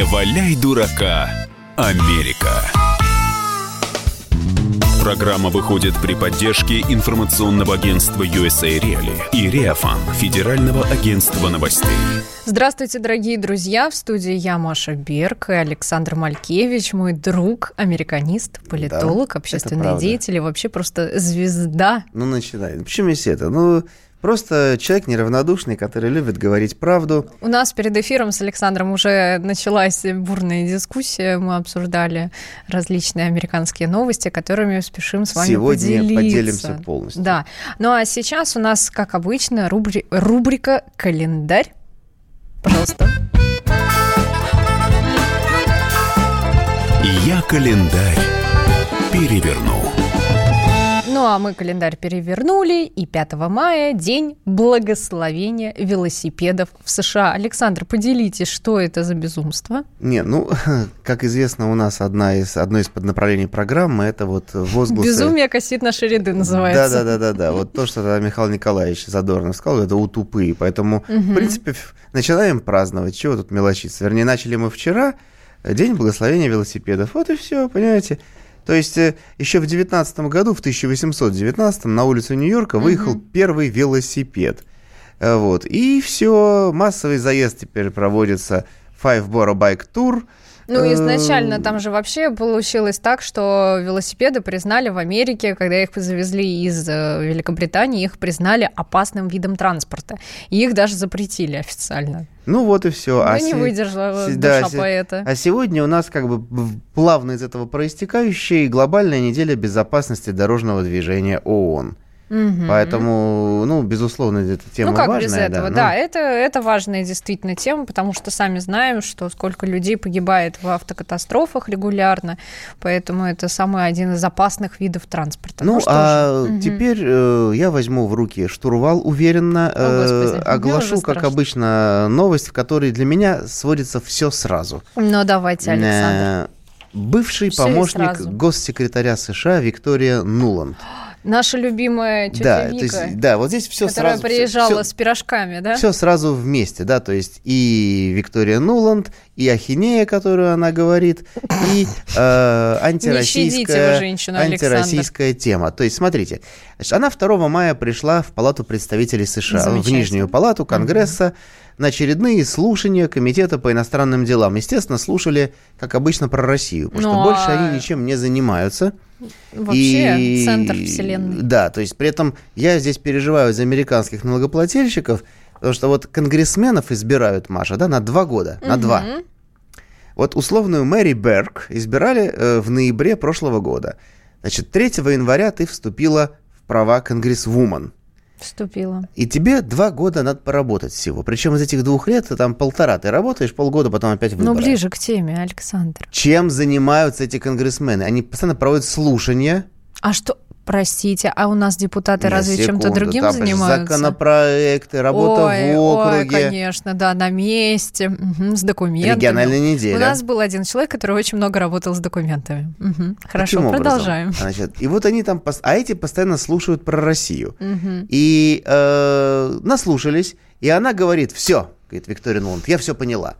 Не валяй дурака, Америка. Программа выходит при поддержке информационного агентства USA Reali и Реафан, федерального агентства новостей. Здравствуйте, дорогие друзья. В студии я, Маша Берк, и Александр Малькевич, мой друг, американист, политолог, да, общественный деятель и вообще просто звезда. Ну, начинаем. Почему есть это? Просто человек неравнодушный, который любит говорить правду. У нас перед эфиром с Александром уже началась бурная дискуссия. Мы обсуждали различные американские новости, которыми спешим с вами поделиться. Сегодня поделимся полностью. Да. Ну а сейчас у нас, как обычно, рубрика «Календарь». Пожалуйста. Я календарь переверну. Ну, а мы календарь перевернули, и 5 мая – День благословения велосипедов в США. Александр, поделитесь, что это за безумство? Как известно, у нас одно из поднаправлений программы – это возгласы... «Безумие косит наши ряды» называется. Да-да-да, то, что Михаил Николаевич Задорнов сказал, это утупые. Поэтому, в принципе, начинаем праздновать. Чего тут мелочиться? Вернее, начали мы вчера День благословения велосипедов. Вот и все, понимаете? То есть еще в 19 году, в 1819, на улицу Нью-Йорка выехал первый велосипед. Вот. И все, массовый заезд теперь проводится Five Bora Bike Tour. Изначально там же вообще получилось так, что велосипеды признали в Америке, когда их завезли из Великобритании, их признали опасным видом транспорта. И их даже запретили официально. И все. Не выдержала душа поэта. А сегодня у нас плавно из этого проистекающая глобальная неделя безопасности дорожного движения ООН. Поэтому, безусловно, эта тема важная. Без этого, это важная действительно тема, потому что сами знаем, что сколько людей погибает в автокатастрофах регулярно, поэтому это самый один из опасных видов транспорта. Теперь я возьму в руки штурвал уверенно, оглашу, как обычно, новость, в которой для меня сводится все сразу. Давайте, Александр. Бывший помощник госсекретаря США Виктория Нуланд. Наша любимая тетя Вика, здесь все которая сразу, приезжала все, с пирожками, да? Все сразу вместе, да, то есть и Виктория Нуланд, и ахинея, которую она говорит, и антироссийская тема. То есть, смотрите, она 2 мая пришла в Палату представителей США, в Нижнюю Палату Конгресса, на очередные слушания Комитета по иностранным делам. Естественно, слушали, как обычно, про Россию, потому что больше они ничем не занимаются. Вообще центр вселенной. Да, то есть при этом я здесь переживаю за американских налогоплательщиков, потому что конгрессменов избирают, Маша, на 2 года, на 2. Условную Мэри Берк избирали в ноябре прошлого года. Значит, 3 января ты вступила в права конгрессвумен. Вступила. И тебе 2 года надо поработать всего. Причем из этих 2 лет полтора ты работаешь, полгода потом опять выборы. Ближе к теме, Александр. Чем занимаются эти конгрессмены? Они постоянно проводят слушания. А что, простите, а у нас депутаты разве чем-то другим занимаются? Законопроекты, работа в округе. Конечно, да, на месте, с документами. Региональная неделя. У нас был один человек, который очень много работал с документами. Хорошо, таким продолжаем. Значит, и они там, а эти постоянно слушают про Россию. И наслушались, и она говорит, все, говорит Виктория Нуланд, я все поняла.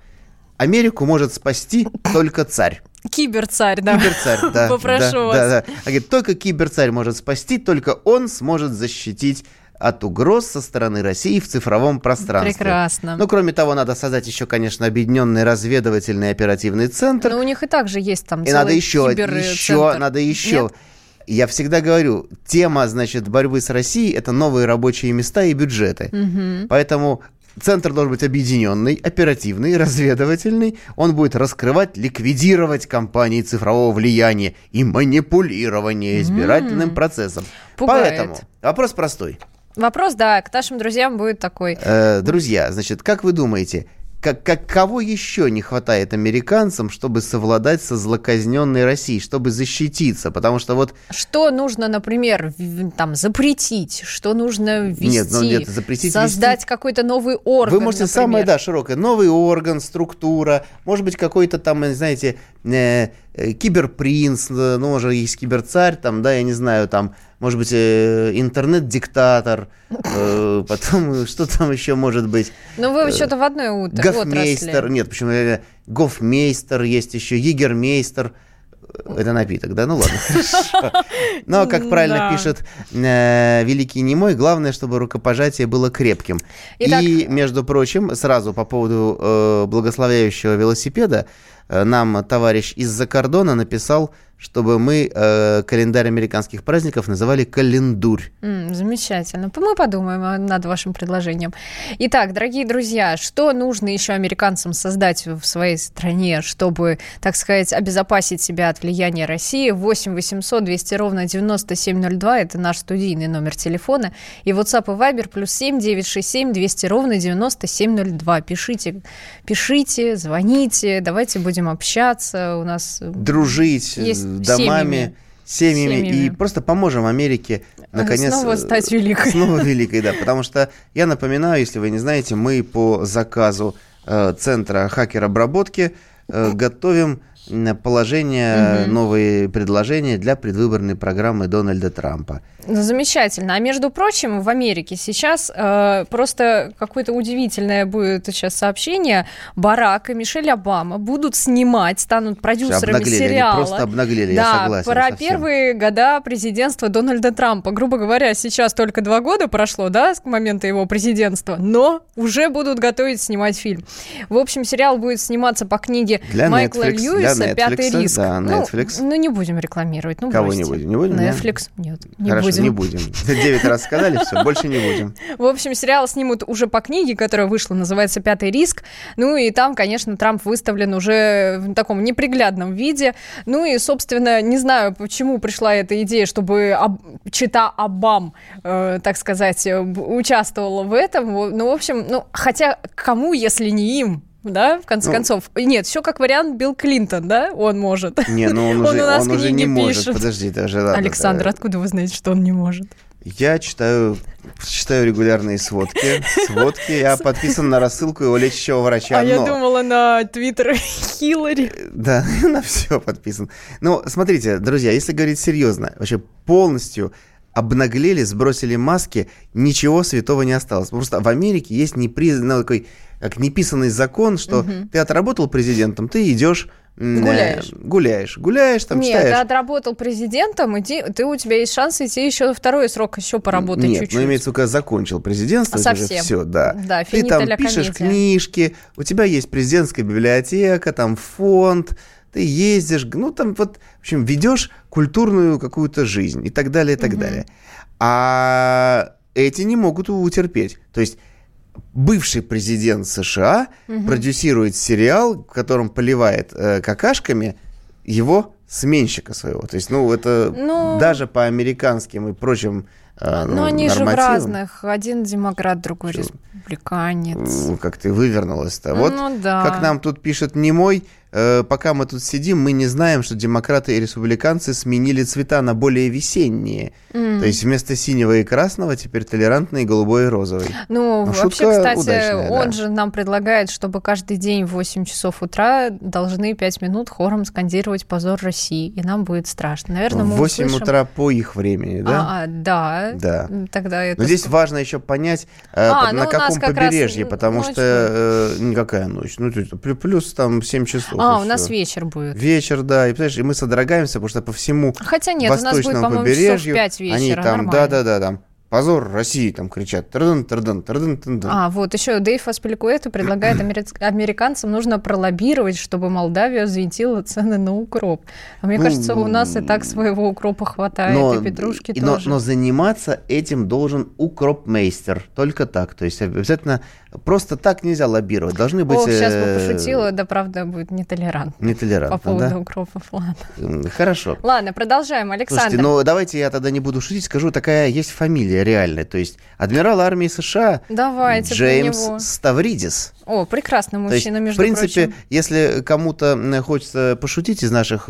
Америку может спасти только царь. Киберцарь, да. Киберцарь, да. Попрошу вас. Да. А говорит, только киберцарь может спасти, только он сможет защитить от угроз со стороны России в цифровом пространстве. Прекрасно. Кроме того, надо создать еще, конечно, объединенный разведывательный оперативный центр. У них и так же есть там целый киберцентр. Надо еще. Нет? Я всегда говорю, тема, борьбы с Россией – это новые рабочие места и бюджеты. Поэтому... Центр должен быть объединенный, оперативный, разведывательный. Он будет раскрывать, ликвидировать компании цифрового влияния и манипулирование избирательным процессом. Пугает. Поэтому вопрос простой. Вопрос, да, к нашим друзьям будет такой. Друзья, как вы думаете, кого еще не хватает американцам, чтобы совладать со злоказненной Россией, чтобы защититься? Потому что Что нужно, например, запретить? Что нужно ввести? Запретить, создать ввести... какой-то новый орган, вы можете, например. Самое широкое. Новый орган, структура. Может быть, какой-то киберпринц, ну, уже есть киберцарь, там, да, я не знаю, там, может быть, интернет-диктатор, потом, что там еще может быть? Ну, вы что-то в одной отрасли. Гофмейстер, нет, почему я... Гофмейстер есть еще, егермейстер. Это напиток, да? Ну ладно. Но, как правильно пишет великий Немой, главное, чтобы рукопожатие было крепким. Итак... И, между прочим, сразу по поводу благословляющего велосипеда, нам товарищ из-за кордона написал, чтобы мы календарь американских праздников называли «календурь». Замечательно. Мы подумаем над вашим предложением. Итак, дорогие друзья, что нужно еще американцам создать в своей стране, чтобы, так сказать, обезопасить себя от влияния России? 8 800 200 ровно 9702 – это наш студийный номер телефона. И WhatsApp и Viber плюс 7 967 200 ровно 9702. Пишите, звоните, давайте будем общаться. У нас дружить. Есть домами, семьями, и просто поможем Америке, наконец, снова стать великой. Снова великой, да, потому что, я напоминаю, если вы не знаете, мы по заказу Центра хакер-обработки готовим положение, новые предложения для предвыборной программы Дональда Трампа. Замечательно. А между прочим, в Америке сейчас просто какое-то удивительное будет сейчас сообщение. Барак и Мишель Обама будут снимать, станут продюсерами сериала. Просто обнаглели, да, я согласен. Про первые года президентства Дональда Трампа. Грубо говоря, сейчас только 2 года прошло, да, с момента его президентства, но уже будут готовить снимать фильм. В общем, сериал будет сниматься по книге для Майкла Льюиса. Netflix, «Пятый риск». Да, Netflix. Ну, не будем рекламировать. Ну, кого не будем? Не будем? Netflix? Нет, не Хорошо, будем. Не будем. 9 раз сказали, все, больше не будем. В общем, сериал снимут уже по книге, которая вышла, называется «Пятый риск». Ну и там, конечно, Трамп выставлен уже в таком неприглядном виде. Ну и, собственно, не знаю, почему пришла эта идея, чтобы чета Обам, так сказать, участвовала в этом. Ну, в общем, ну, хотя кому, если не им? Да, в конце концов. Нет, все как вариант Билл Клинтон, да? Он может. Не, но он уже, у нас он уже не может. Подожди, даже ладно. Александр, откуда вы знаете, что он не может? Я читаю регулярные сводки. Я подписан на рассылку его лечащего врача. А я думала на твиттер Хиллари. Да, на все подписан. Ну, смотрите, друзья, если говорить серьезно, вообще полностью обнаглели, сбросили маски, ничего святого не осталось. Просто в Америке есть непризнанный такой... как неписанный закон, что ты отработал президентом, ты идешь гуляешь, там читаешь. Нет, ты отработал президентом, иди, у тебя есть шанс идти еще второй срок еще поработать чуть-чуть. Нет, ну имеется в виду, закончил президентство, это же все, да. Да, ты там пишешь книжки, у тебя есть президентская библиотека, там фонд, ты ездишь, ну там вот, в общем, ведешь культурную какую-то жизнь и так далее, и так далее. А эти не могут утерпеть, то есть бывший президент США продюсирует сериал, в котором поливает какашками его сменщика своего. То есть, ну, это даже по американским и прочим нормативам. Ну, они же в разных. Один демократ, другой республиканец. Ну, как ты вывернулась-то. Вот, да. Как нам тут пишет Немой, пока мы тут сидим, мы не знаем, что демократы и республиканцы сменили цвета на более весенние. То есть вместо синего и красного теперь толерантный голубой и розовый. Ну, вообще, кстати, удачная, он же нам предлагает, чтобы каждый день в 8 часов утра должны 5 минут хором скандировать «Позор России», и нам будет страшно. Наверное, мы 8 услышим... утра по их времени, да? Да. Тогда это... Но здесь важно еще понять, на каком побережье, потому что никакая ночь. Ну, плюс там 7 часов. У нас вечер будет. Вечер, да. И, понимаешь, и мы содрогаемся, потому что по всему восточному побережью... Хотя нет, у нас будет, по-моему, часов 5 вечера. Они там, нормально. Да-да-да, там «Позор России» там кричат. Вот, еще Дэйв Аспиликуэта предлагает американцам нужно пролоббировать, чтобы Молдавия взвинтила цены на укроп. А мне кажется, у нас и так своего укропа хватает, и петрушки тоже. Но заниматься этим должен укропмейстер. Только так. То есть обязательно... Просто так нельзя лоббировать. Должны быть... сейчас бы пошутила, да, правда, будет нетолерантно. Нетолерантно, по поводу укропов, ладно. Хорошо. Ладно, продолжаем, Александр. Слушайте, давайте я тогда не буду шутить, скажу, такая есть фамилия реальная. То есть адмирал армии США Джеймс Ставридис. О, прекрасный мужчина, между прочим. В принципе, если кому-то хочется пошутить из наших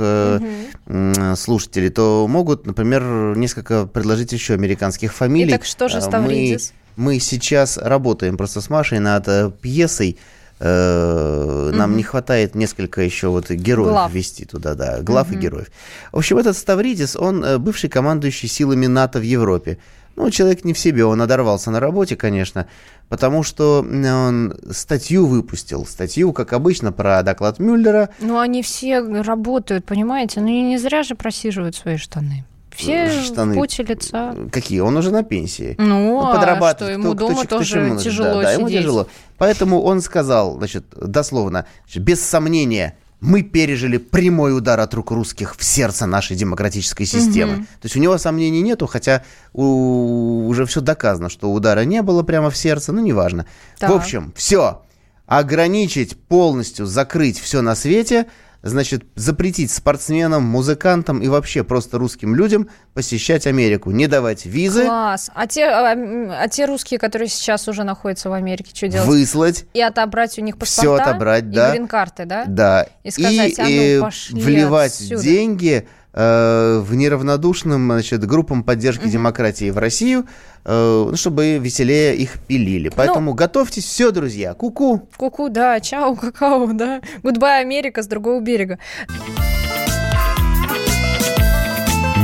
слушателей, то могут, например, несколько предложить еще американских фамилий. Итак, что же Ставридис? Мы сейчас работаем просто с Машей над пьесой, Нам не хватает несколько еще вот героев ввести туда, да, глав и героев. В общем, этот Ставридис, он бывший командующий силами НАТО в Европе. Ну, человек не в себе, он надорвался на работе, конечно, потому что он статью выпустил, как обычно, про доклад Мюллера. Ну, они все работают, понимаете, ну и не зря же просиживают свои штаны. Все штаны. В поте лица. Какие? Он уже на пенсии. Ну, а что, ему дома тоже тяжело сидеть. Да, ему тяжело. Поэтому он сказал, значит, дословно, без сомнения, мы пережили прямой удар от рук русских в сердце нашей демократической системы. Угу. То есть у него сомнений нету, хотя уже все доказано, что удара не было прямо в сердце, ну, неважно. Да. В общем, все. Ограничить, полностью закрыть все на свете, значит, запретить спортсменам, музыкантам и вообще просто русским людям посещать Америку, не давать визы. Класс. А те русские, которые сейчас уже находятся в Америке, что делать? Выслать. И отобрать у них паспорта. Все отобрать, да. И грин-карты, да? Да. И сказать, пошли вливать отсюда деньги в неравнодушным, значит, группам поддержки демократии в Россию, чтобы веселее их пилили. Поэтому готовьтесь, все, друзья. Ку-ку. Ку-ку, да. Чао, какао, да. Гудбай, Америка с другого берега.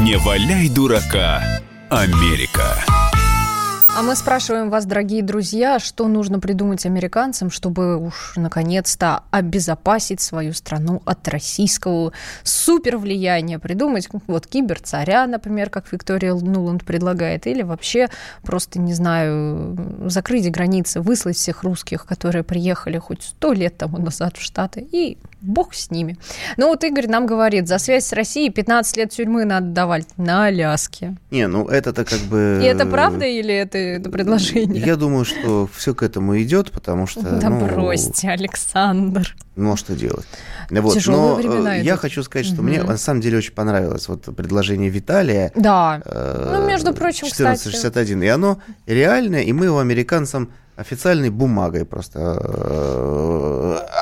Не валяй дурака, Америка. А мы спрашиваем вас, дорогие друзья, что нужно придумать американцам, чтобы уж наконец-то обезопасить свою страну от российского супервлияния. Придумать вот киберцаря, например, как Виктория Нуланд предлагает, или вообще просто, не знаю, закрыть границы, выслать всех русских, которые приехали хоть 100 лет тому назад в Штаты, и бог с ними. Ну вот Игорь нам говорит, за связь с Россией 15 лет тюрьмы надо давать на Аляске. Не, ну это-то как бы... И это правда или это предложение? Я думаю, что все к этому идет, потому что... Да бросьте, Александр. Ну, а что делать? Вот. Тяжелые времена. Я хочу сказать, что мне на самом деле очень понравилось вот предложение Виталия. Да. Ну, между прочим, 1461. Кстати. И оно реальное, и мы его американцам официальной бумагой просто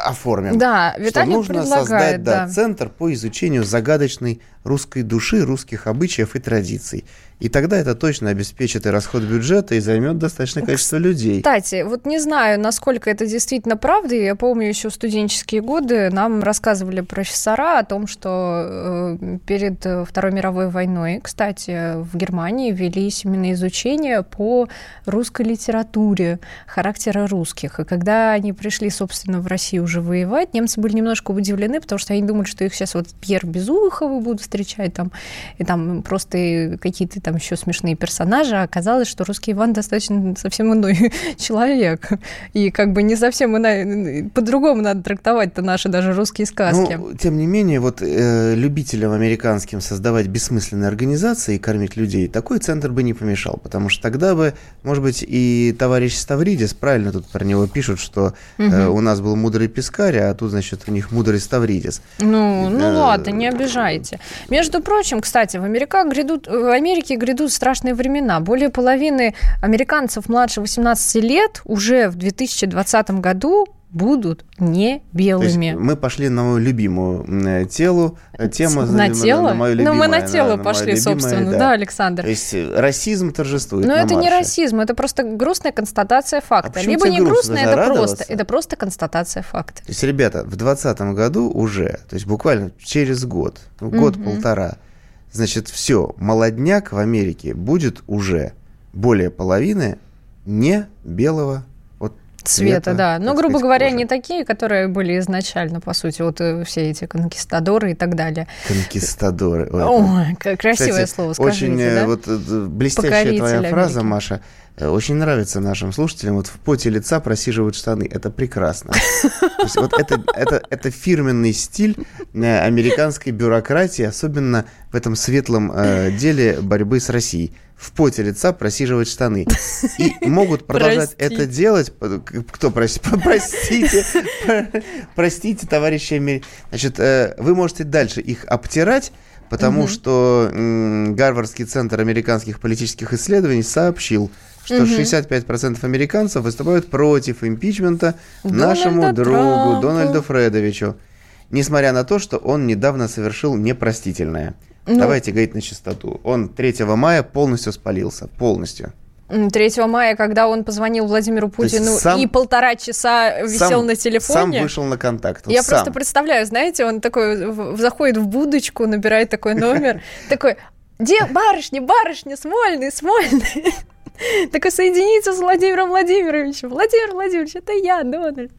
оформим. Да, Виталий что нужно предлагает, создать центр по изучению загадочной русской души, русских обычаев и традиций. И тогда это точно обеспечит и расход бюджета, и займет достаточное количество людей. Кстати, вот не знаю, насколько это действительно правда. Я помню, еще в студенческие годы нам рассказывали профессора о том, что перед Второй мировой войной, кстати, в Германии велись именно изучения по русской литературе, характера русских. И когда они пришли, собственно, в Россию уже воевать, немцы были немножко удивлены, потому что они думали, что их сейчас вот Пьер Безухова будут встречать, там, и там просто какие-то там еще смешные персонажи, а оказалось, что русский Иван достаточно совсем иной человек. И как бы не совсем иной, по-другому надо трактовать-то наши даже русские сказки. Ну, тем не менее, вот любителям американским создавать бессмысленные организации и кормить людей, такой центр бы не помешал, потому что тогда бы, может быть, и товарищ Ставридис, правильно тут про него пишут, что у нас был мудрый пескарь, а тут, значит, у них мудрый Ставридис. Ну ладно, не обижайте. Между прочим, кстати, в Америке грядут страшные времена. Более половины американцев младше 18 лет уже в 2020 году будут не белыми. То есть мы пошли на мою любимую тему. На тело? Ну, мы на тело пошли, собственно, да, Александр? То есть расизм торжествует. Но это не расизм, это просто грустная констатация факта. Либо не грустная, это просто констатация факта. То есть, ребята, в 2020 году уже, то есть буквально через год, год-полтора, значит, все, молодняк в Америке будет уже более половины не белого цвета, да. Но, грубо говоря, кожи не такие, которые были изначально, по сути, вот все эти конкистадоры и так далее. Конкистадоры. Ой, красивое слово, скажите, очень, да? Вот блестящая твоя фраза, Маша, очень нравится нашим слушателям. Вот в поте лица просиживают штаны. Это прекрасно. Вот это фирменный стиль американской бюрократии, особенно в этом светлом деле борьбы с Россией. В поте лица просиживать штаны. И могут продолжать это делать. Кто просит? Простите, товарищи. Значит, вы можете дальше их обтирать, потому что Гарвардский центр американских политических исследований сообщил, что 65% американцев выступают против импичмента нашему другу Дональду Фредовичу, несмотря на то, что он недавно совершил непростительное. Давайте говорить на чистоту. Он 3 мая полностью спалился. Полностью. 3 мая, когда он позвонил Владимиру Путину и 1,5 часа висел на телефоне. Сам вышел на контакт. Я просто представляю, знаете, он такой заходит в будочку, набирает такой номер, такой: «Где барышня, Смольный?» Такой: «Соединиться с Владимиром Владимировичем. Владимир Владимирович, это я, Дональд».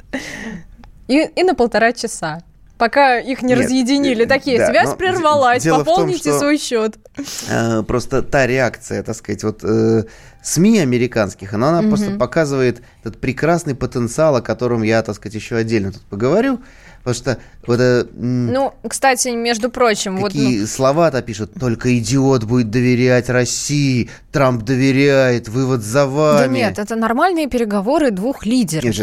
И на 1,5 часа. Пока их не разъединили. Такие: «Связь прервалась, пополните свой счет». Просто та реакция, так сказать, вот СМИ американских, она просто показывает этот прекрасный потенциал, о котором я, так сказать, еще отдельно тут поговорю. Потому что вот... кстати, между прочим... Какие слова-то пишут. Только идиот будет доверять России. Трамп доверяет. Вывод за вами. Да нет, это нормальные переговоры двух лидеров. Нет,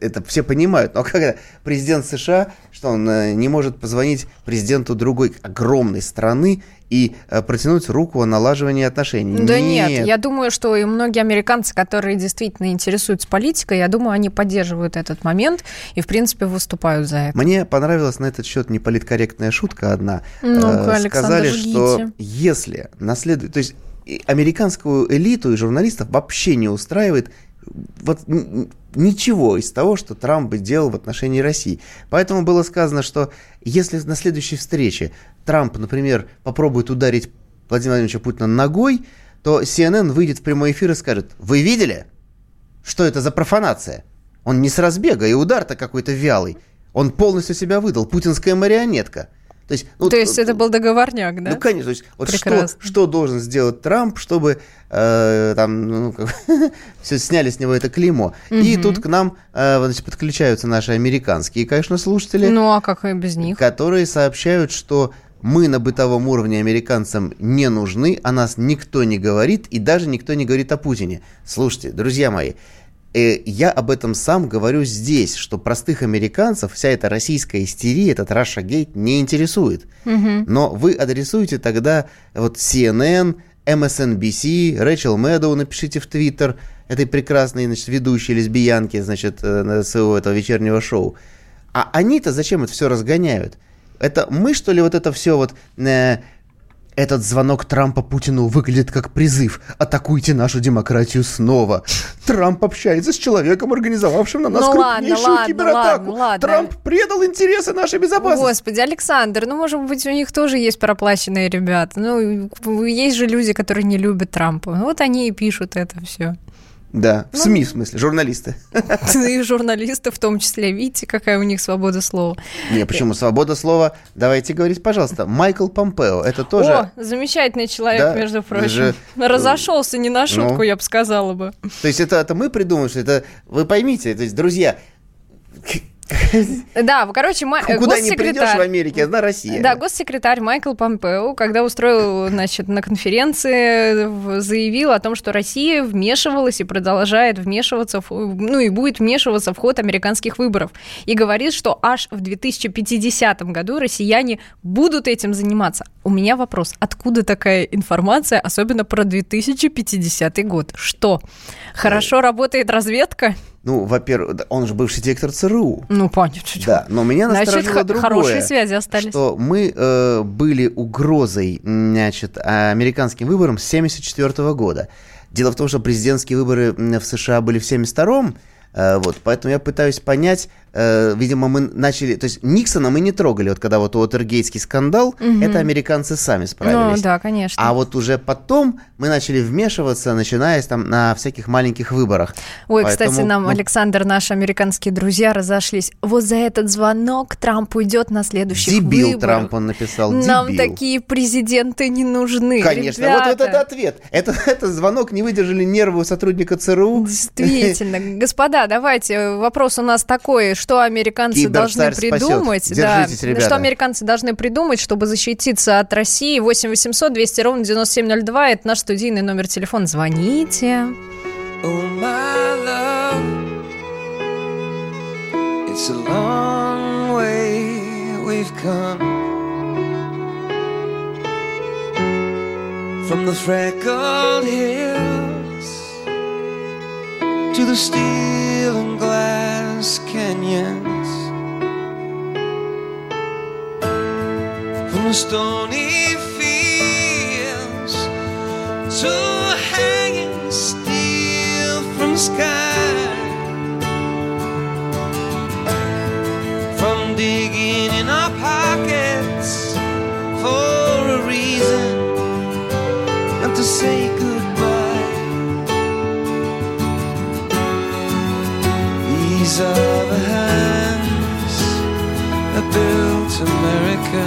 это все понимают. Но когда президент США, что он не может позвонить президенту другой огромной страны и протянуть руку о налаживании отношений. Да нет, я думаю, что и многие американцы, которые действительно интересуются политикой, я думаю, они поддерживают этот момент и, в принципе, выступают за это. Мне понравилась на этот счет неполиткорректная шутка одна. Ну-ка, сказали, что если наследует... То есть американскую элиту и журналистов вообще не устраивает вот ничего из того, что Трамп бы делал в отношении России. Поэтому было сказано, что если на следующей встрече Трамп, например, попробует ударить Владимира Владимировича Путина ногой, то CNN выйдет в прямой эфир и скажет: «Вы видели, что это за профанация? Он не с разбега, и удар-то какой-то вялый. Он полностью себя выдал, путинская марионетка». То есть это был договорняк, да? Ну, конечно. То есть, вот что должен сделать Трамп, чтобы все сняли с него это клеймо. Угу. И тут к нам подключаются наши американские, конечно, слушатели. Ну, а как и без них? Которые сообщают, что мы на бытовом уровне американцам не нужны, о нас никто не говорит, и даже никто не говорит о Путине. Слушайте, друзья мои, я об этом сам говорю здесь, что простых американцев вся эта российская истерия, этот Russiagate не интересует. Mm-hmm. Но вы адресуете тогда вот CNN, MSNBC, Рэйчел Мэддоу, напишите в Твиттер, этой прекрасной, ведущей лесбиянки, своего этого вечернего шоу. А они-то зачем это все разгоняют? Это мы, что ли, вот это все вот... Этот звонок Трампа Путину выглядит как призыв: атакуйте нашу демократию снова. Трамп общается с человеком, организовавшим на нас крупнейшую кибератаку. Трамп предал интересы нашей безопасности. Господи, Александр, может быть, у них тоже есть проплаченные ребята. Есть же люди, которые не любят Трампа. Вот они и пишут это все. Да, в СМИ, в смысле, журналисты. И журналисты в том числе. Видите, какая у них свобода слова. Не, почему свобода слова? Давайте говорить, пожалуйста. Майкл Помпео, это тоже... О, замечательный человек, да, между прочим. Разошелся не на шутку, я бы сказала бы. То есть это мы придумали, что это... Вы поймите, то есть, друзья... Да, куда не придешь в Америке, одна Россия. Да, госсекретарь Майкл Помпео, когда устроил, на конференции, заявил о том, что Россия вмешивалась и продолжает вмешиваться, и будет вмешиваться в ход американских выборов. И говорит, что аж в 2050 году россияне будут этим заниматься. У меня вопрос: откуда такая информация, особенно про 2050 год? Что? Хорошо работает разведка? Во-первых, он же бывший директор ЦРУ. Понятно. Да, но меня насторожило другое. Хорошие связи остались. Что мы были угрозой, американским выборам с 1974 года. Дело в том, что президентские выборы в США были в 1972-м, поэтому я пытаюсь понять, видимо, мы начали... То есть Никсона мы не трогали, когда Уотергейтский скандал, это американцы сами справились. Да, конечно. А уже потом мы начали вмешиваться, начиная на всяких маленьких выборах. Ой, поэтому, кстати, нам, Александр, наши американские друзья разошлись. Вот за этот звонок Трамп уйдет на следующих выборах. Дебил Трамп, он написал, дебил. Нам такие президенты не нужны, конечно, ребята. Вот этот ответ. Этот звонок не выдержали нервы у сотрудника ЦРУ. Действительно. Господа, давайте, вопрос у нас такой... Что американцы должны придумать, что американцы должны придумать, чтобы защититься от России. 8-800-200-97-02 это наш студийный номер телефона. Звоните. To the steel and glass canyons, from the stony fields to hanging steel. to say goodbye. These are the hands that built America.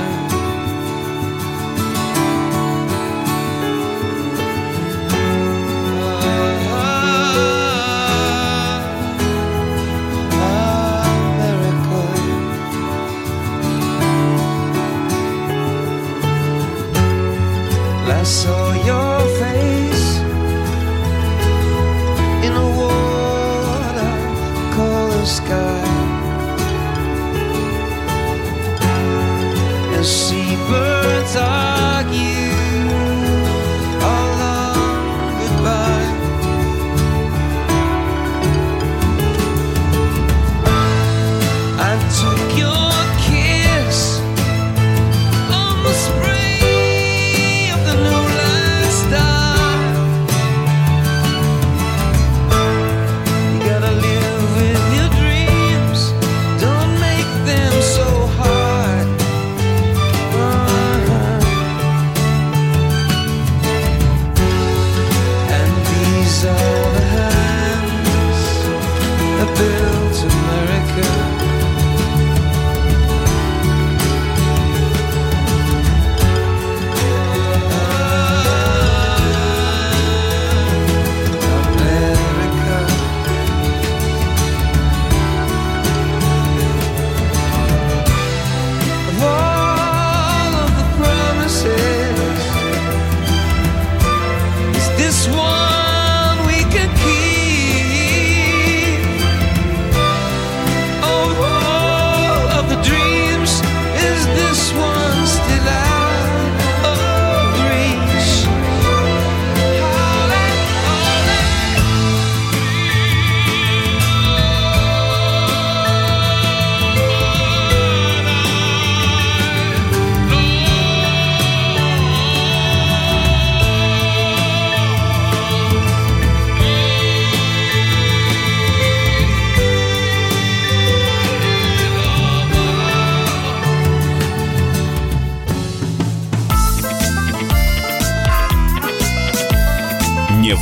I saw your face in a watercolor sky, and seabirds argue all along goodbye. I took your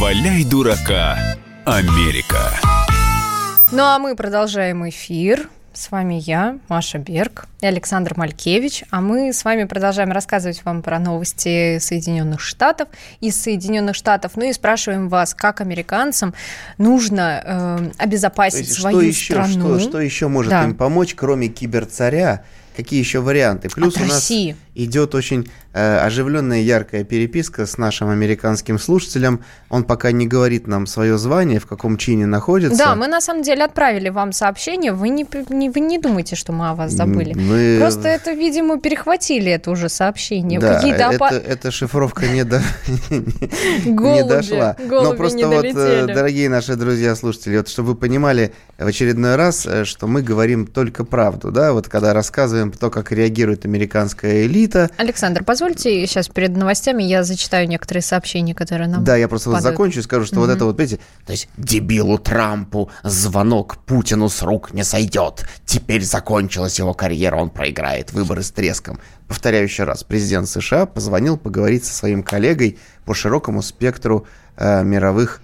«Валяй дурака, Америка». Ну а мы продолжаем эфир. С вами я, Маша Берк, и Александр Малькевич. А мы с вами продолжаем рассказывать вам про новости Соединенных Штатов, из Соединенных Штатов. Ну и спрашиваем вас, как американцам нужно обезопасить свою страну. Что еще может им помочь, кроме киберцаря? Какие еще варианты? Плюс у нас идет очень оживленная, яркая переписка с нашим американским слушателем. Он пока не говорит нам свое звание, в каком чине находится. Да, мы на самом деле отправили вам сообщение. Вы не думайте, что мы о вас забыли. Просто это, видимо, перехватили это уже сообщение. Да, эта шифровка не дошла. Но просто вот, дорогие наши друзья-слушатели, чтобы вы понимали в очередной раз, что мы говорим только правду. Да, вот когда рассказываем то, как реагирует американская элита. Александр, позвольте, сейчас перед новостями я зачитаю некоторые сообщения, которые нам я просто вот закончу и скажу, что вот это вот, видите, то есть дебилу Трампу звонок Путину с рук не сойдет. Теперь закончилась его карьера, он проиграет выборы с треском. Повторяю еще раз, президент США позвонил поговорить со своим коллегой по широкому спектру мировых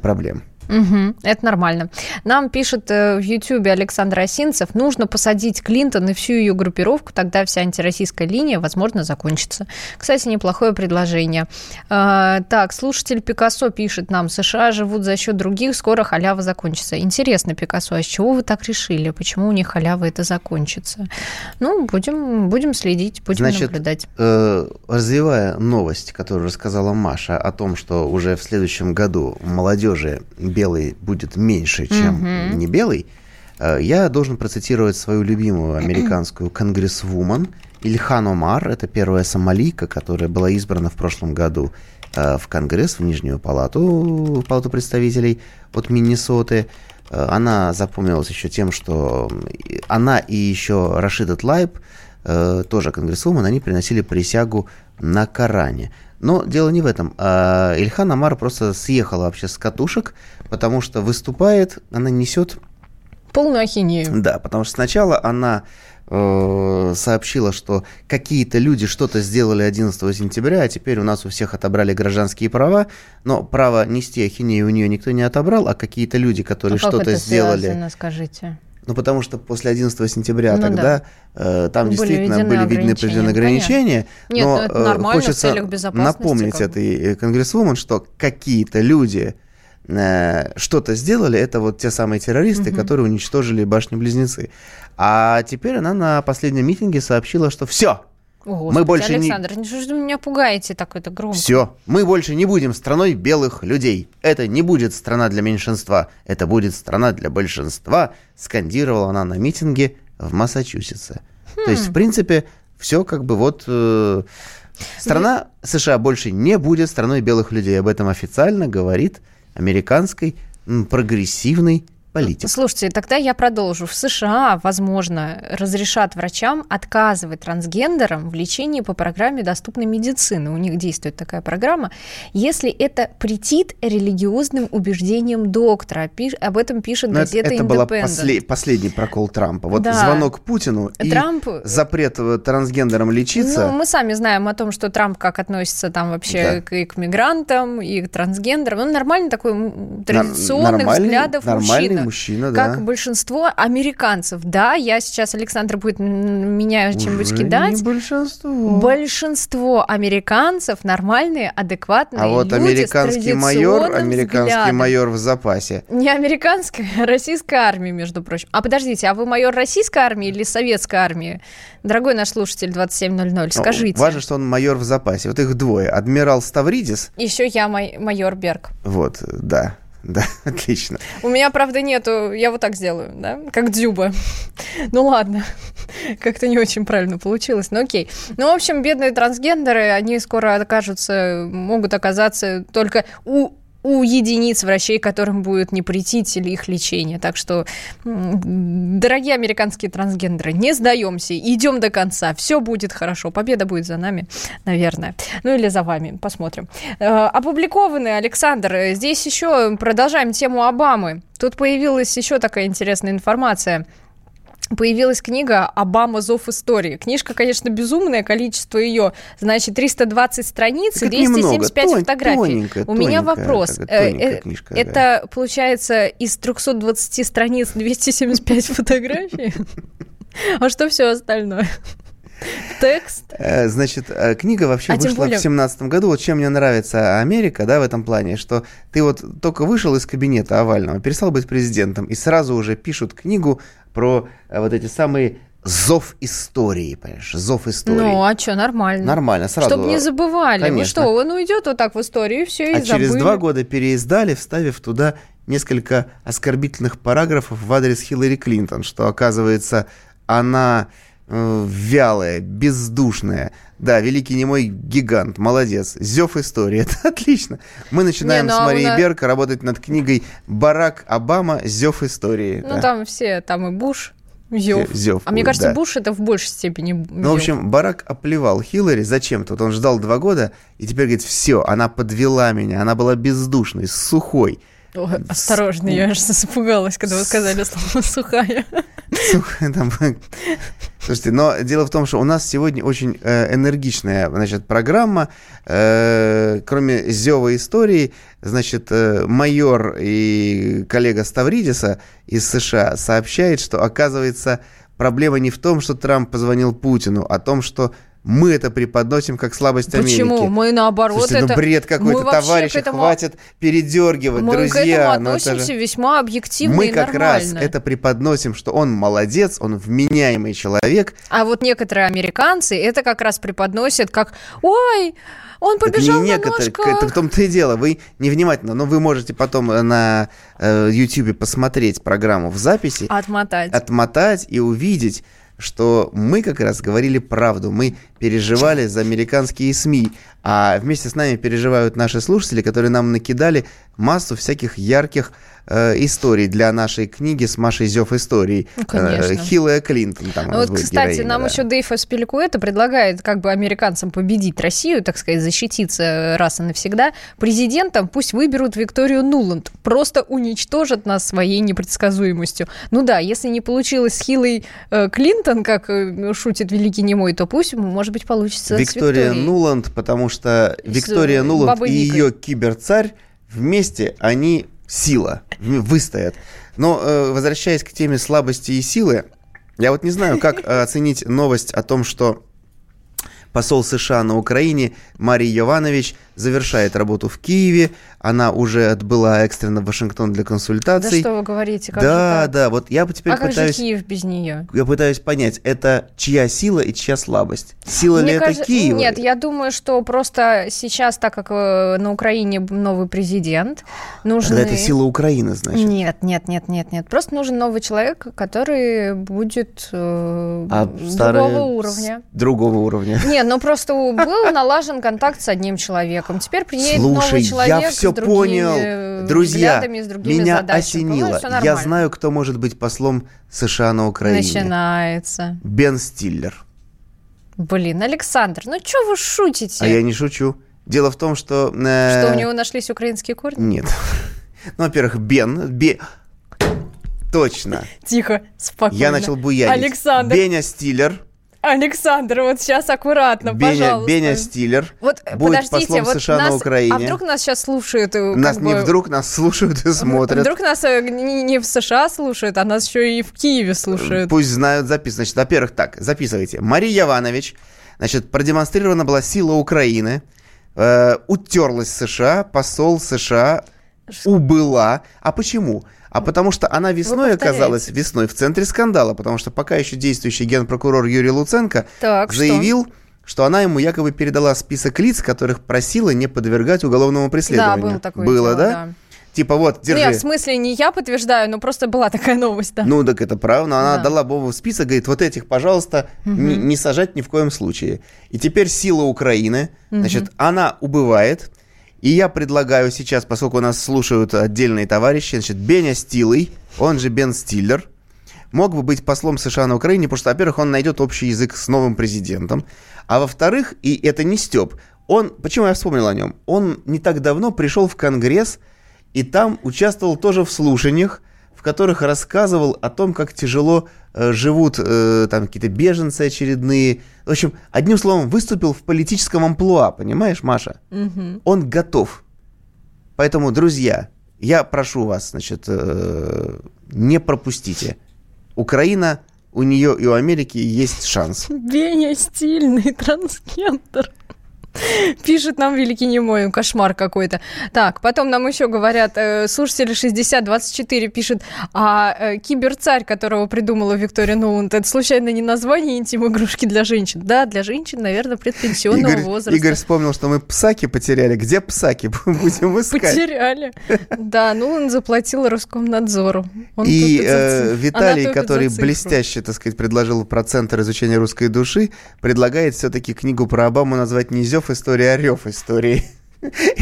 проблем. Угу, это нормально. Нам пишет в Ютьюбе Александр Осинцев: нужно посадить Клинтон и всю ее группировку, тогда вся антироссийская линия, возможно, закончится. Кстати, неплохое предложение. Так, слушатель Пикассо пишет нам: США живут за счет других, скоро халява закончится. Интересно, Пикассо, а с чего вы так решили? Почему у них халява это закончится? Ну, будем следить, будем наблюдать. Развивая новость, которую рассказала Маша, о том, что уже в следующем году молодежи белый будет меньше, чем не белый, я должен процитировать свою любимую американскую конгрессвумен Ильхан Омар. Это первая сомалийка, которая была избрана в прошлом году в Конгресс, в Нижнюю палату, в Палату представителей от Миннесоты. Она запомнилась еще тем, что она и еще Рашида Тлайб, тоже конгрессвумен, они приносили присягу на Коране. Но дело не в этом. Ильхан Омар просто съехала вообще с катушек, потому что выступает, она несет полную ахинею. Да, потому что сначала она сообщила, что какие-то люди что-то сделали 11 сентября, а теперь у нас у всех отобрали гражданские права, но право нести ахинею у нее никто не отобрал, а какие-то люди, которые что-то сделали... Связано, скажите? Ну, потому что после 11 сентября там действительно были видны определенные ограничения. Нет, но это нормально, хочется в целях безопасности. Напомнить этой конгрессвумен, что какие-то люди что-то сделали, это вот те самые террористы, которые уничтожили башни-близнецы. А теперь она на последнем митинге сообщила, что все, мы больше Александр, не... Александр, вы меня пугаете так это громко. Все, мы больше не будем страной белых людей. Это не будет страна для меньшинства, это будет страна для большинства, скандировала она на митинге в Массачусетсе. То есть, в принципе, все как бы вот... страна США больше не будет страной белых людей. Об этом официально говорит американской прогрессивной политики. Слушайте, тогда я продолжу. В США, возможно, разрешат врачам отказывать трансгендерам в лечении по программе доступной медицины. У них действует такая программа. Если это претит религиозным убеждениям доктора. Об этом пишет газета «Индепендент». Это был последний прокол Трампа. Вот звонок Путину и Трамп... запрет трансгендерам лечиться. Ну, мы сами знаем о том, что Трамп как относится там вообще и к мигрантам, и к трансгендерам. Он нормальный такой, традиционных взглядов мужчина. Мужчина, как большинство американцев. Да, я сейчас, Александр будет меня чем-нибудь кидать. Не большинство. Большинство американцев нормальные, адекватные люди. А вот американский майор в запасе. Не американская, а российская армия, между прочим. А подождите, а вы майор российской армии или советской армии? Дорогой наш слушатель 2700, скажите. Ну, важно, что он майор в запасе. Вот их двое. Адмирал Ставридис. Еще я майор Берк. Вот, да. Да, отлично. У меня, правда, нету... Я вот так сделаю, да? Как Дзюба. Ну, ладно. Как-то не очень правильно получилось, но окей. Ну, в общем, бедные трансгендеры, они скоро могут оказаться только у единиц врачей, которым будет не претить их лечение. Так что, дорогие американские трансгендеры, не сдаемся, идем до конца, все будет хорошо, победа будет за нами, наверное. Ну или за вами, посмотрим. Опубликованы, Александр, здесь еще продолжаем тему Обамы. Тут появилась еще такая интересная информация. Появилась книга «Обама. Зов истории». Книжка, конечно, безумное количество ее. Значит, 320 страниц и 275 фотографий. Тоненькая, меня вопрос. Книжка, это, получается, из 320 страниц 275 фотографий? А что все остальное? Текст? Значит, книга вообще вышла в 2017 году. Вот чем мне нравится Америка, да, в этом плане, что ты вот только вышел из кабинета овального, перестал быть президентом, и сразу уже пишут книгу про вот эти самые «Зов истории», понимаешь, «Зов истории». Ну, а что, нормально. Нормально, сразу. Чтобы не забывали. Конечно. Ну что, он уйдет вот так в историю, и все, и забыли. А через 2 года переиздали, вставив туда несколько оскорбительных параграфов в адрес Хиллари Клинтон, что, оказывается, она... вялая, бездушная. Да, великий немой гигант, молодец. Зёв истории, это отлично. Мы начинаем с Мари Берк работать над книгой «Барак Обама. Зёв истории». Ну, да. там и Буш, Зёв. А мне кажется, да. Буш это в большей степени Зёв. Ну, в общем, Барак оплевал Хиллари зачем-то. Вот он ждал 2 года, и теперь говорит, все, она подвела меня, она была бездушной, сухой. Осторожно, я аж испугалась, когда вы сказали слово «сухая». Сухая там... Слушайте, но дело в том, что у нас сегодня очень энергичная, значит, программа. Кроме Зёва истории, значит, майор и коллега Ставридиса из США сообщает, что, оказывается, проблема не в том, что Трамп позвонил Путину, а в том, что мы это преподносим как слабость Америки. Почему? Мы наоборот... Слушайте, это... бред какой-то, товарищи, хватит передергивать, мы друзья. Мы к этому относимся весьма объективно и нормально. Мы как раз это преподносим, что он молодец, он вменяемый человек. А вот некоторые американцы это как раз преподносят как «Ой, он побежал на ножках». Это в том-то и дело, вы невнимательно, но вы можете потом на YouTube посмотреть программу в записи. Отмотать. Отмотать и увидеть, что мы как раз говорили правду, мы переживали за американские СМИ, а вместе с нами переживают наши слушатели, которые нам накидали массу всяких ярких историй для нашей книги с Машей Зёв истории. Ну, Хиллари Клинтон там. Вот, кстати, героиня, нам еще Дейв Аспилькуэта предлагает как бы американцам победить Россию, так сказать, защититься раз и навсегда. Президентом пусть выберут Викторию Нуланд. Просто уничтожат нас своей непредсказуемостью. Ну да, если не получилось с Хиллой Клинтон, как шутит великий немой, то пусть, может быть, получится Виктория Нуланд, потому что Виктория Нуланд и ее Киберцарь вместе они сила, выстоят. Но возвращаясь к теме слабости и силы, я вот не знаю, как оценить новость о том, что посол США на Украине Мари Йованович завершает работу в Киеве. Она уже отбыла экстренно в Вашингтон для консультаций. Да что вы говорите? Как да, же да. Вот я теперь пытаюсь... как же Киев без нее? Я пытаюсь понять, это чья сила и чья слабость? Сила мне ли кажется, это Киева? Нет, я думаю, что просто сейчас, так как на Украине новый президент, нужны... Тогда это сила Украины, значит? Нет. Просто нужен новый человек, который будет другого уровня. Другого уровня. Нет, ну просто был налажен контакт с одним человеком. Теперь приедет новый человек. Я все понял, друзья, меня осенило. Я знаю, кто может быть послом США на Украине. Начинается. Бен Стиллер. Блин, Александр, ну что вы шутите? А я не шучу. Дело в том, что... Что, у него нашлись украинские корни? Нет. Ну, во-первых, Бен... Точно. Тихо, спокойно. Я начал буянить. Александр. Беня Стиллер. Александр, вот сейчас аккуратно, пожалуйста. Беня Стиллер вот, будет послом вот США на Украине. А вдруг нас сейчас слушают? Нас не бы... вдруг нас слушают и смотрят. Вдруг нас не в США слушают, а нас еще и в Киеве слушают. Пусть знают, записывают. Значит, во-первых, так, записывайте. Мария Йованович, значит, продемонстрирована была сила Украины, утерлась США, посол США убыла. А почему? А потому что она весной оказалась в центре скандала, потому что пока еще действующий генпрокурор Юрий Луценко заявил, что она ему якобы передала список лиц, которых просила не подвергать уголовному преследованию. Да, было такое. Было, дело, да? Типа вот, держи. Нет, в смысле не я подтверждаю, но просто была такая новость, да. Ну, так это правда. Она дала Богу список, говорит, вот этих, пожалуйста, не сажать ни в коем случае. И теперь сила Украины, значит, она убывает. И я предлагаю сейчас, поскольку нас слушают отдельные товарищи, значит, Беня Стилый, он же Бен Стиллер, мог бы быть послом США на Украине, потому что, во-первых, он найдет общий язык с новым президентом, а во-вторых, и это не Степ, он, почему я вспомнил о нем, он не так давно пришел в Конгресс и там участвовал тоже в слушаниях, в которых рассказывал о том, как тяжело живут там какие-то беженцы очередные. В общем, одним словом, выступил в политическом амплуа, понимаешь, Маша? Mm-hmm. Он готов. Поэтому, друзья, я прошу вас, значит, не пропустите. Украина, у нее и у Америки есть шанс. Беня стильный трансгендер. Пишет нам великий немой, кошмар какой-то. Так, потом нам еще говорят, слушатели 6024 пишет, а киберцарь, которого придумала Виктория Нуланд, это случайно не название интим-игрушки для женщин? Да, для женщин, наверное, предпенсионного возраста. Игорь вспомнил, что мы псаки потеряли. Где псаки? Будем искать. Потеряли. Да, Нуланд заплатила Роскомнадзору. И Виталий, который блестяще, так сказать, предложил про Центр изучения русской души, предлагает все-таки книгу про Обаму назвать не Зев история, а Рев истории.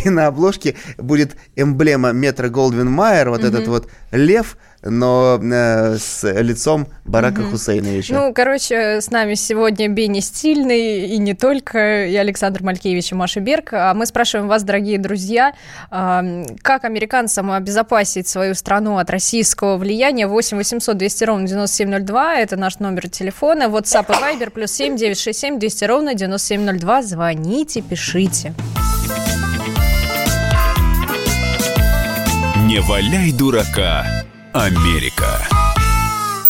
И на обложке будет эмблема Метро Голдвин-Майер, вот этот вот лев, но с лицом Барака Хусейновича. Ну, короче, с нами сегодня Бенни Стильный, и не только, и Александр Малькевич, и Маша Берк. А мы спрашиваем вас, дорогие друзья, как американцам обезопасить свою страну от российского влияния? 8 800 200 ровно 9702, это наш номер телефона, WhatsApp и Viber, плюс 7 967 200 ровно 9702, звоните, пишите. Не валяй дурака, Америка.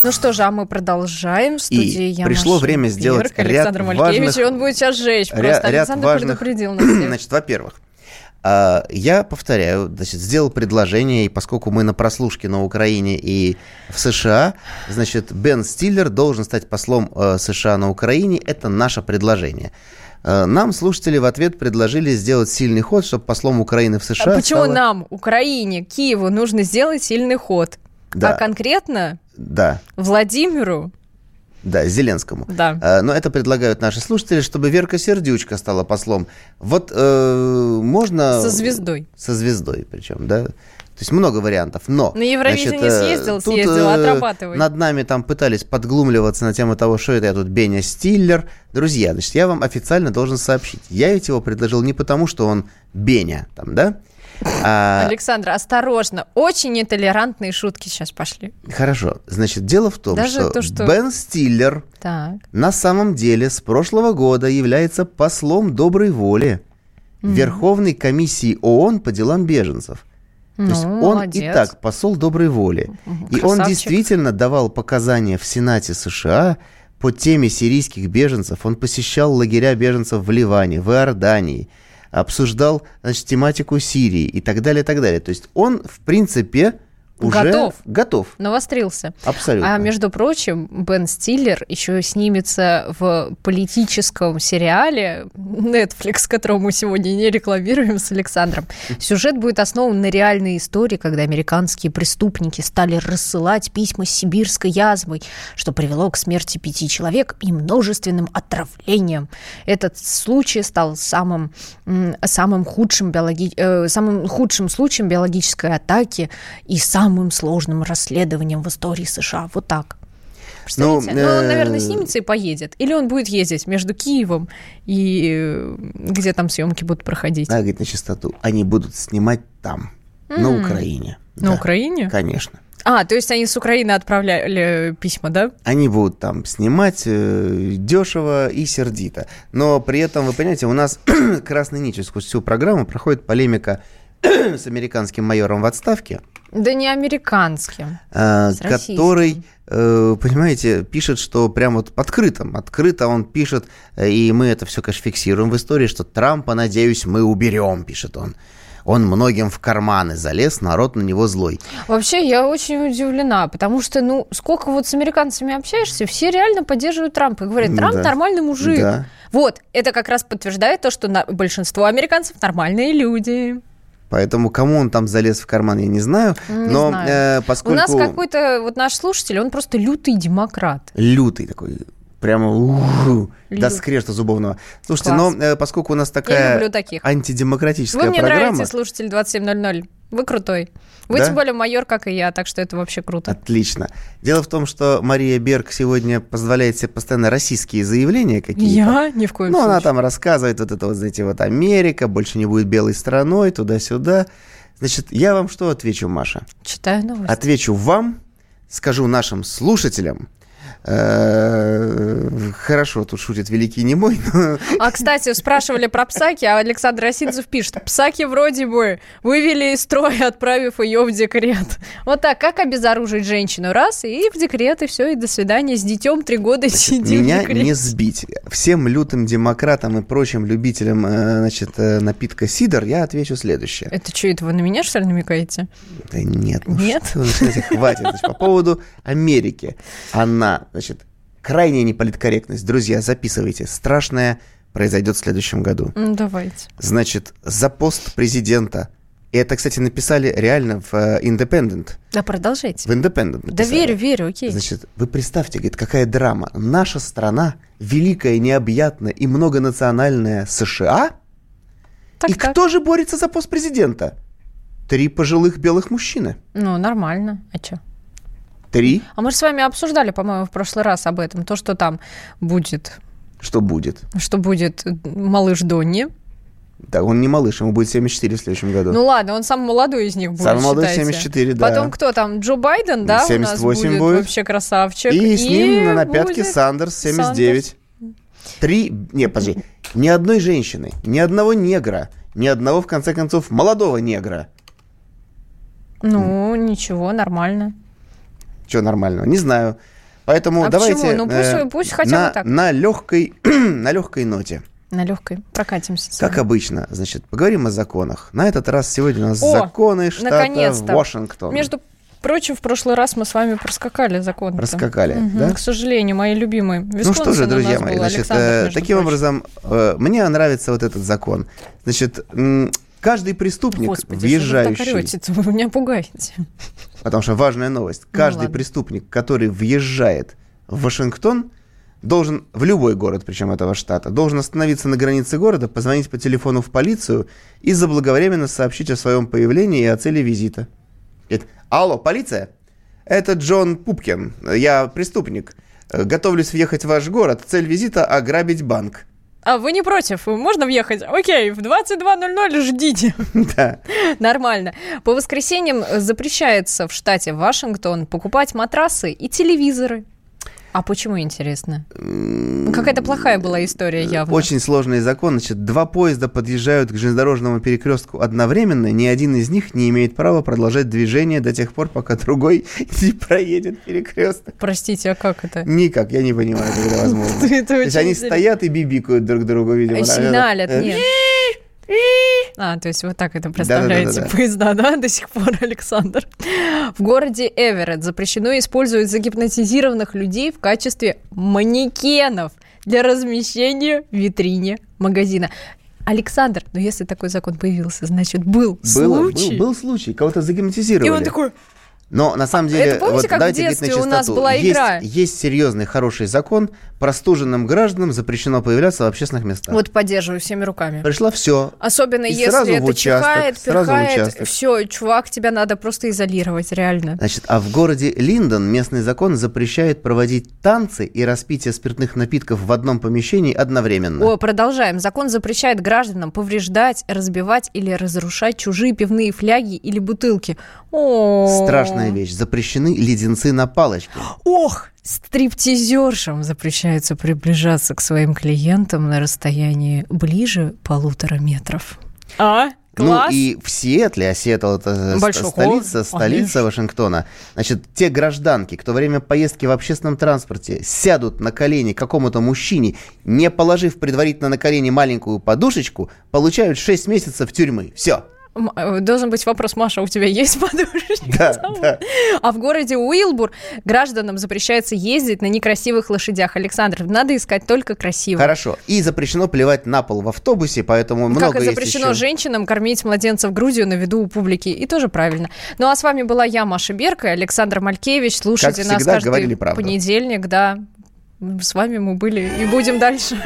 Ну что же, а мы продолжаем. В студии и пришло время сделать Александр Малькевич, и он будет сейчас жечь. Просто Александр предупредил нас. Значит, во-первых, я повторяю, значит, сделал предложение, и поскольку мы на прослушке на Украине и в США, значит, Бен Стиллер должен стать послом США на Украине. Это наше предложение. Нам слушатели в ответ предложили сделать сильный ход, чтобы послом Украины в США. А почему нам, Украине, Киеву, нужно сделать сильный ход? Да. А конкретно Владимиру Да, Зеленскому. Да. Но это предлагают наши слушатели, чтобы Верка Сердючка стала послом. Вот можно... Со звездой. Со звездой причем, да. То есть много вариантов, но... На Евровидение съездила, отрабатывай. Над нами там пытались подглумливаться на тему того, что это я тут Беня Стиллер. Друзья, значит, я вам официально должен сообщить. Я ведь его предложил не потому, что он Беня, там, да? Александр, осторожно. Очень нетолерантные шутки сейчас пошли. Хорошо. Значит, дело в том, что Бен Стиллер на самом деле с прошлого года является послом доброй воли Верховной комиссии ООН по делам беженцев. То есть он молодец. И так посол доброй воли. Красавчик. И он действительно давал показания в Сенате США по теме сирийских беженцев. Он посещал лагеря беженцев в Ливане, в Иордании, обсуждал, значит, тематику Сирии и так далее, и так далее. То есть он, в принципе, уже готов. Навострился. Абсолютно. А между прочим, Бен Стиллер еще снимется в политическом сериале Netflix, которого мы сегодня не рекламируем, с Александром. Сюжет будет основан на реальной истории, когда американские преступники стали рассылать письма с сибирской язвой, что привело к смерти 5 человек и множественным отравлениям. Этот случай стал самым худшим случаем биологической атаки и самым сложным расследованием в истории США. Вот так. Представляете? Но он, наверное, снимется и поедет. Или он будет ездить между Киевом и где там съемки будут проходить. Надо говорить на чистоту. Они будут снимать там, на Украине. На Украине? Конечно. То есть они с Украины отправляли письма, да? Они будут там снимать дешево и сердито. Но при этом, вы понимаете, у нас красной нитью сквозь всю программу проходит полемика с американским майором в отставке. Да не американским, который, понимаете, пишет, что прям вот открыто он пишет, и мы это все, конечно, фиксируем в истории, что Трампа, надеюсь, мы уберем, пишет он. Он многим в карманы залез, народ на него злой. Вообще, я очень удивлена, потому что, сколько вот с американцами общаешься, все реально поддерживают Трампа. И говорят, Трамп нормальный мужик. Да. Вот, это как раз подтверждает то, что большинство американцев нормальные люди. Поэтому кому он там залез в карман, я не знаю. Не знаю. Поскольку... У нас какой-то вот наш слушатель, он просто лютый демократ. Лютый такой, прямо до скрежета зубовного. Слушайте, класс. Но поскольку у нас такая антидемократическая программа... Вы мне нравитесь, слушатель 2700. Вы крутой. Вы, тем более, майор, как и я, так что это вообще круто. Отлично. Дело в том, что Мария Берк сегодня позволяет себе постоянно российские заявления какие-то. Я? Ни в коем случае. Она там рассказывает вот Америка, больше не будет белой страной, туда-сюда. Значит, я вам что отвечу, Маша? Читаю новости. Отвечу вам, скажу нашим слушателям. Хорошо, тут шутит великий немой. Кстати, спрашивали про Псаки, а Александр Осинцев пишет: Псаки вроде бы вывели из строя, отправив ее в декрет. Вот так, как обезоружить женщину? Раз, и в декрет, и все, и до свидания. С детем 3 года сиди в декрете. Меня не сбить. Всем лютым демократам и прочим любителям, напитка сидр я отвечу следующее. Это что, это вы на меня, что ли, намекаете? Да нет. Нет? Хватит. По поводу Америки. Она... Значит, крайняя неполиткорректность. Друзья, записывайте. Страшное произойдет в следующем году. Давайте. Значит, за пост президента. И это, кстати, написали реально в Independent. Да, продолжайте. В Independent написали. Да верю, окей. Значит, вы представьте, говорит, какая драма. Наша страна, великая, необъятная и многонациональная США. Так, и так. Кто же борется за пост президента? 3 пожилых белых мужчины. Нормально. А что? 3. А мы же с вами обсуждали, по-моему, в прошлый раз об этом. То, что там будет. Что будет? Что будет малыш Донни. Да, он не малыш, ему будет 74 в следующем году. Ладно, он самый молодой из них будет, считайте. Самый молодой 74, да. Потом кто там? Джо Байден, да, 78 у нас будет. Вообще красавчик. И с ним на пятке Сандерс, 79. Ни одной женщины, ни одного негра, ни одного, в конце концов, молодого негра. Ничего, нормально. Чего нормального? Не знаю. Поэтому давайте почему? Пусть хотя бы так. На легкой ноте. На легкой. Прокатимся. Как обычно. Значит, поговорим о законах. На этот раз сегодня у нас законы штата наконец-то. Вашингтон. Между прочим, в прошлый раз мы с вами проскакали законы. Проскакали, да? К сожалению, мои любимые. Висконсин что же, друзья мои, значит, таким образом, мне нравится вот этот закон. Значит, каждый преступник, въезжающий... Господи, вы меня пугаете. Потому что важная новость. Каждый преступник, который въезжает Вашингтон должен в любой город, причем этого штата, должен остановиться на границе города, позвонить по телефону в полицию и заблаговременно сообщить о своем появлении и о цели визита. Говорит: «Алло, полиция? Это Джон Пупкин. Я преступник. Готовлюсь въехать в ваш город. Цель визита — ограбить банк». А вы не против? Можно въехать? Окей, в 22:00 ждите. Да. Нормально. По воскресеньям запрещается в штате Вашингтон покупать матрасы и телевизоры. А почему, интересно? Какая-то плохая была история явно. Очень сложный закон. Значит, 2 поезда подъезжают к железнодорожному перекрестку одновременно. Ни один из них не имеет права продолжать движение до тех пор, пока другой не проедет перекресток. Простите, а как это? Никак, я не понимаю, как это возможно. То есть они стоят и бибикают друг другу, видимо. Сигналят, нет. То есть вот так это представляете, да. Поезда, да, до сих пор, Александр? В городе Эверетт запрещено использовать загипнотизированных людей в качестве манекенов для размещения в витрине магазина. Александр, ну если такой закон появился, значит, был случай. Был случай, кого-то загипнотизировали. И он такой... Но на самом деле, это, помните, вот, как в детстве у нас была игра? Есть серьезный, хороший закон. Простуженным гражданам запрещено появляться в общественных местах. Вот поддерживаю всеми руками. Пришло все. Особенно и если это чихает, перхает. Все, чувак, тебя надо просто изолировать, реально. Значит, а в городе Линдон местный закон запрещает проводить танцы и распитие спиртных напитков в одном помещении одновременно. О, продолжаем. Закон запрещает гражданам повреждать, разбивать или разрушать чужие пивные фляги или бутылки. О, страшно. Вещь. Запрещены леденцы на палочке. Ох, стриптизершам запрещается приближаться к своим клиентам на расстоянии ближе 1,5 метра. А? Класс. Ну и в Сиэтле, а Сиэтл — это столица Вашингтона, значит, те гражданки, кто во время поездки в общественном транспорте сядут на колени какому-то мужчине, не положив предварительно на колени маленькую подушечку, получают 6 месяцев тюрьмы. Все. Должен быть вопрос: Маша, у тебя есть подушечка? Да. А в городе Уилбур гражданам запрещается ездить на некрасивых лошадях. Александр, надо искать только красивых. Хорошо. И запрещено плевать на пол в автобусе, поэтому много есть. Как и запрещено женщинам кормить младенцев грудью на виду у публики. И тоже правильно. Ну а с вами была я, Маша Берк, и Александр Малькевич. Слушайте нас каждый понедельник. Да. С вами мы были и будем дальше.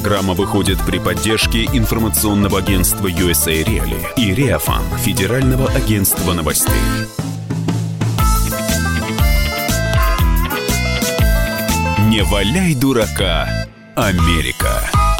Программа выходит при поддержке информационного агентства USA Reali и Реафан, Федерального агентства новостей. Не валяй дурака, Америка.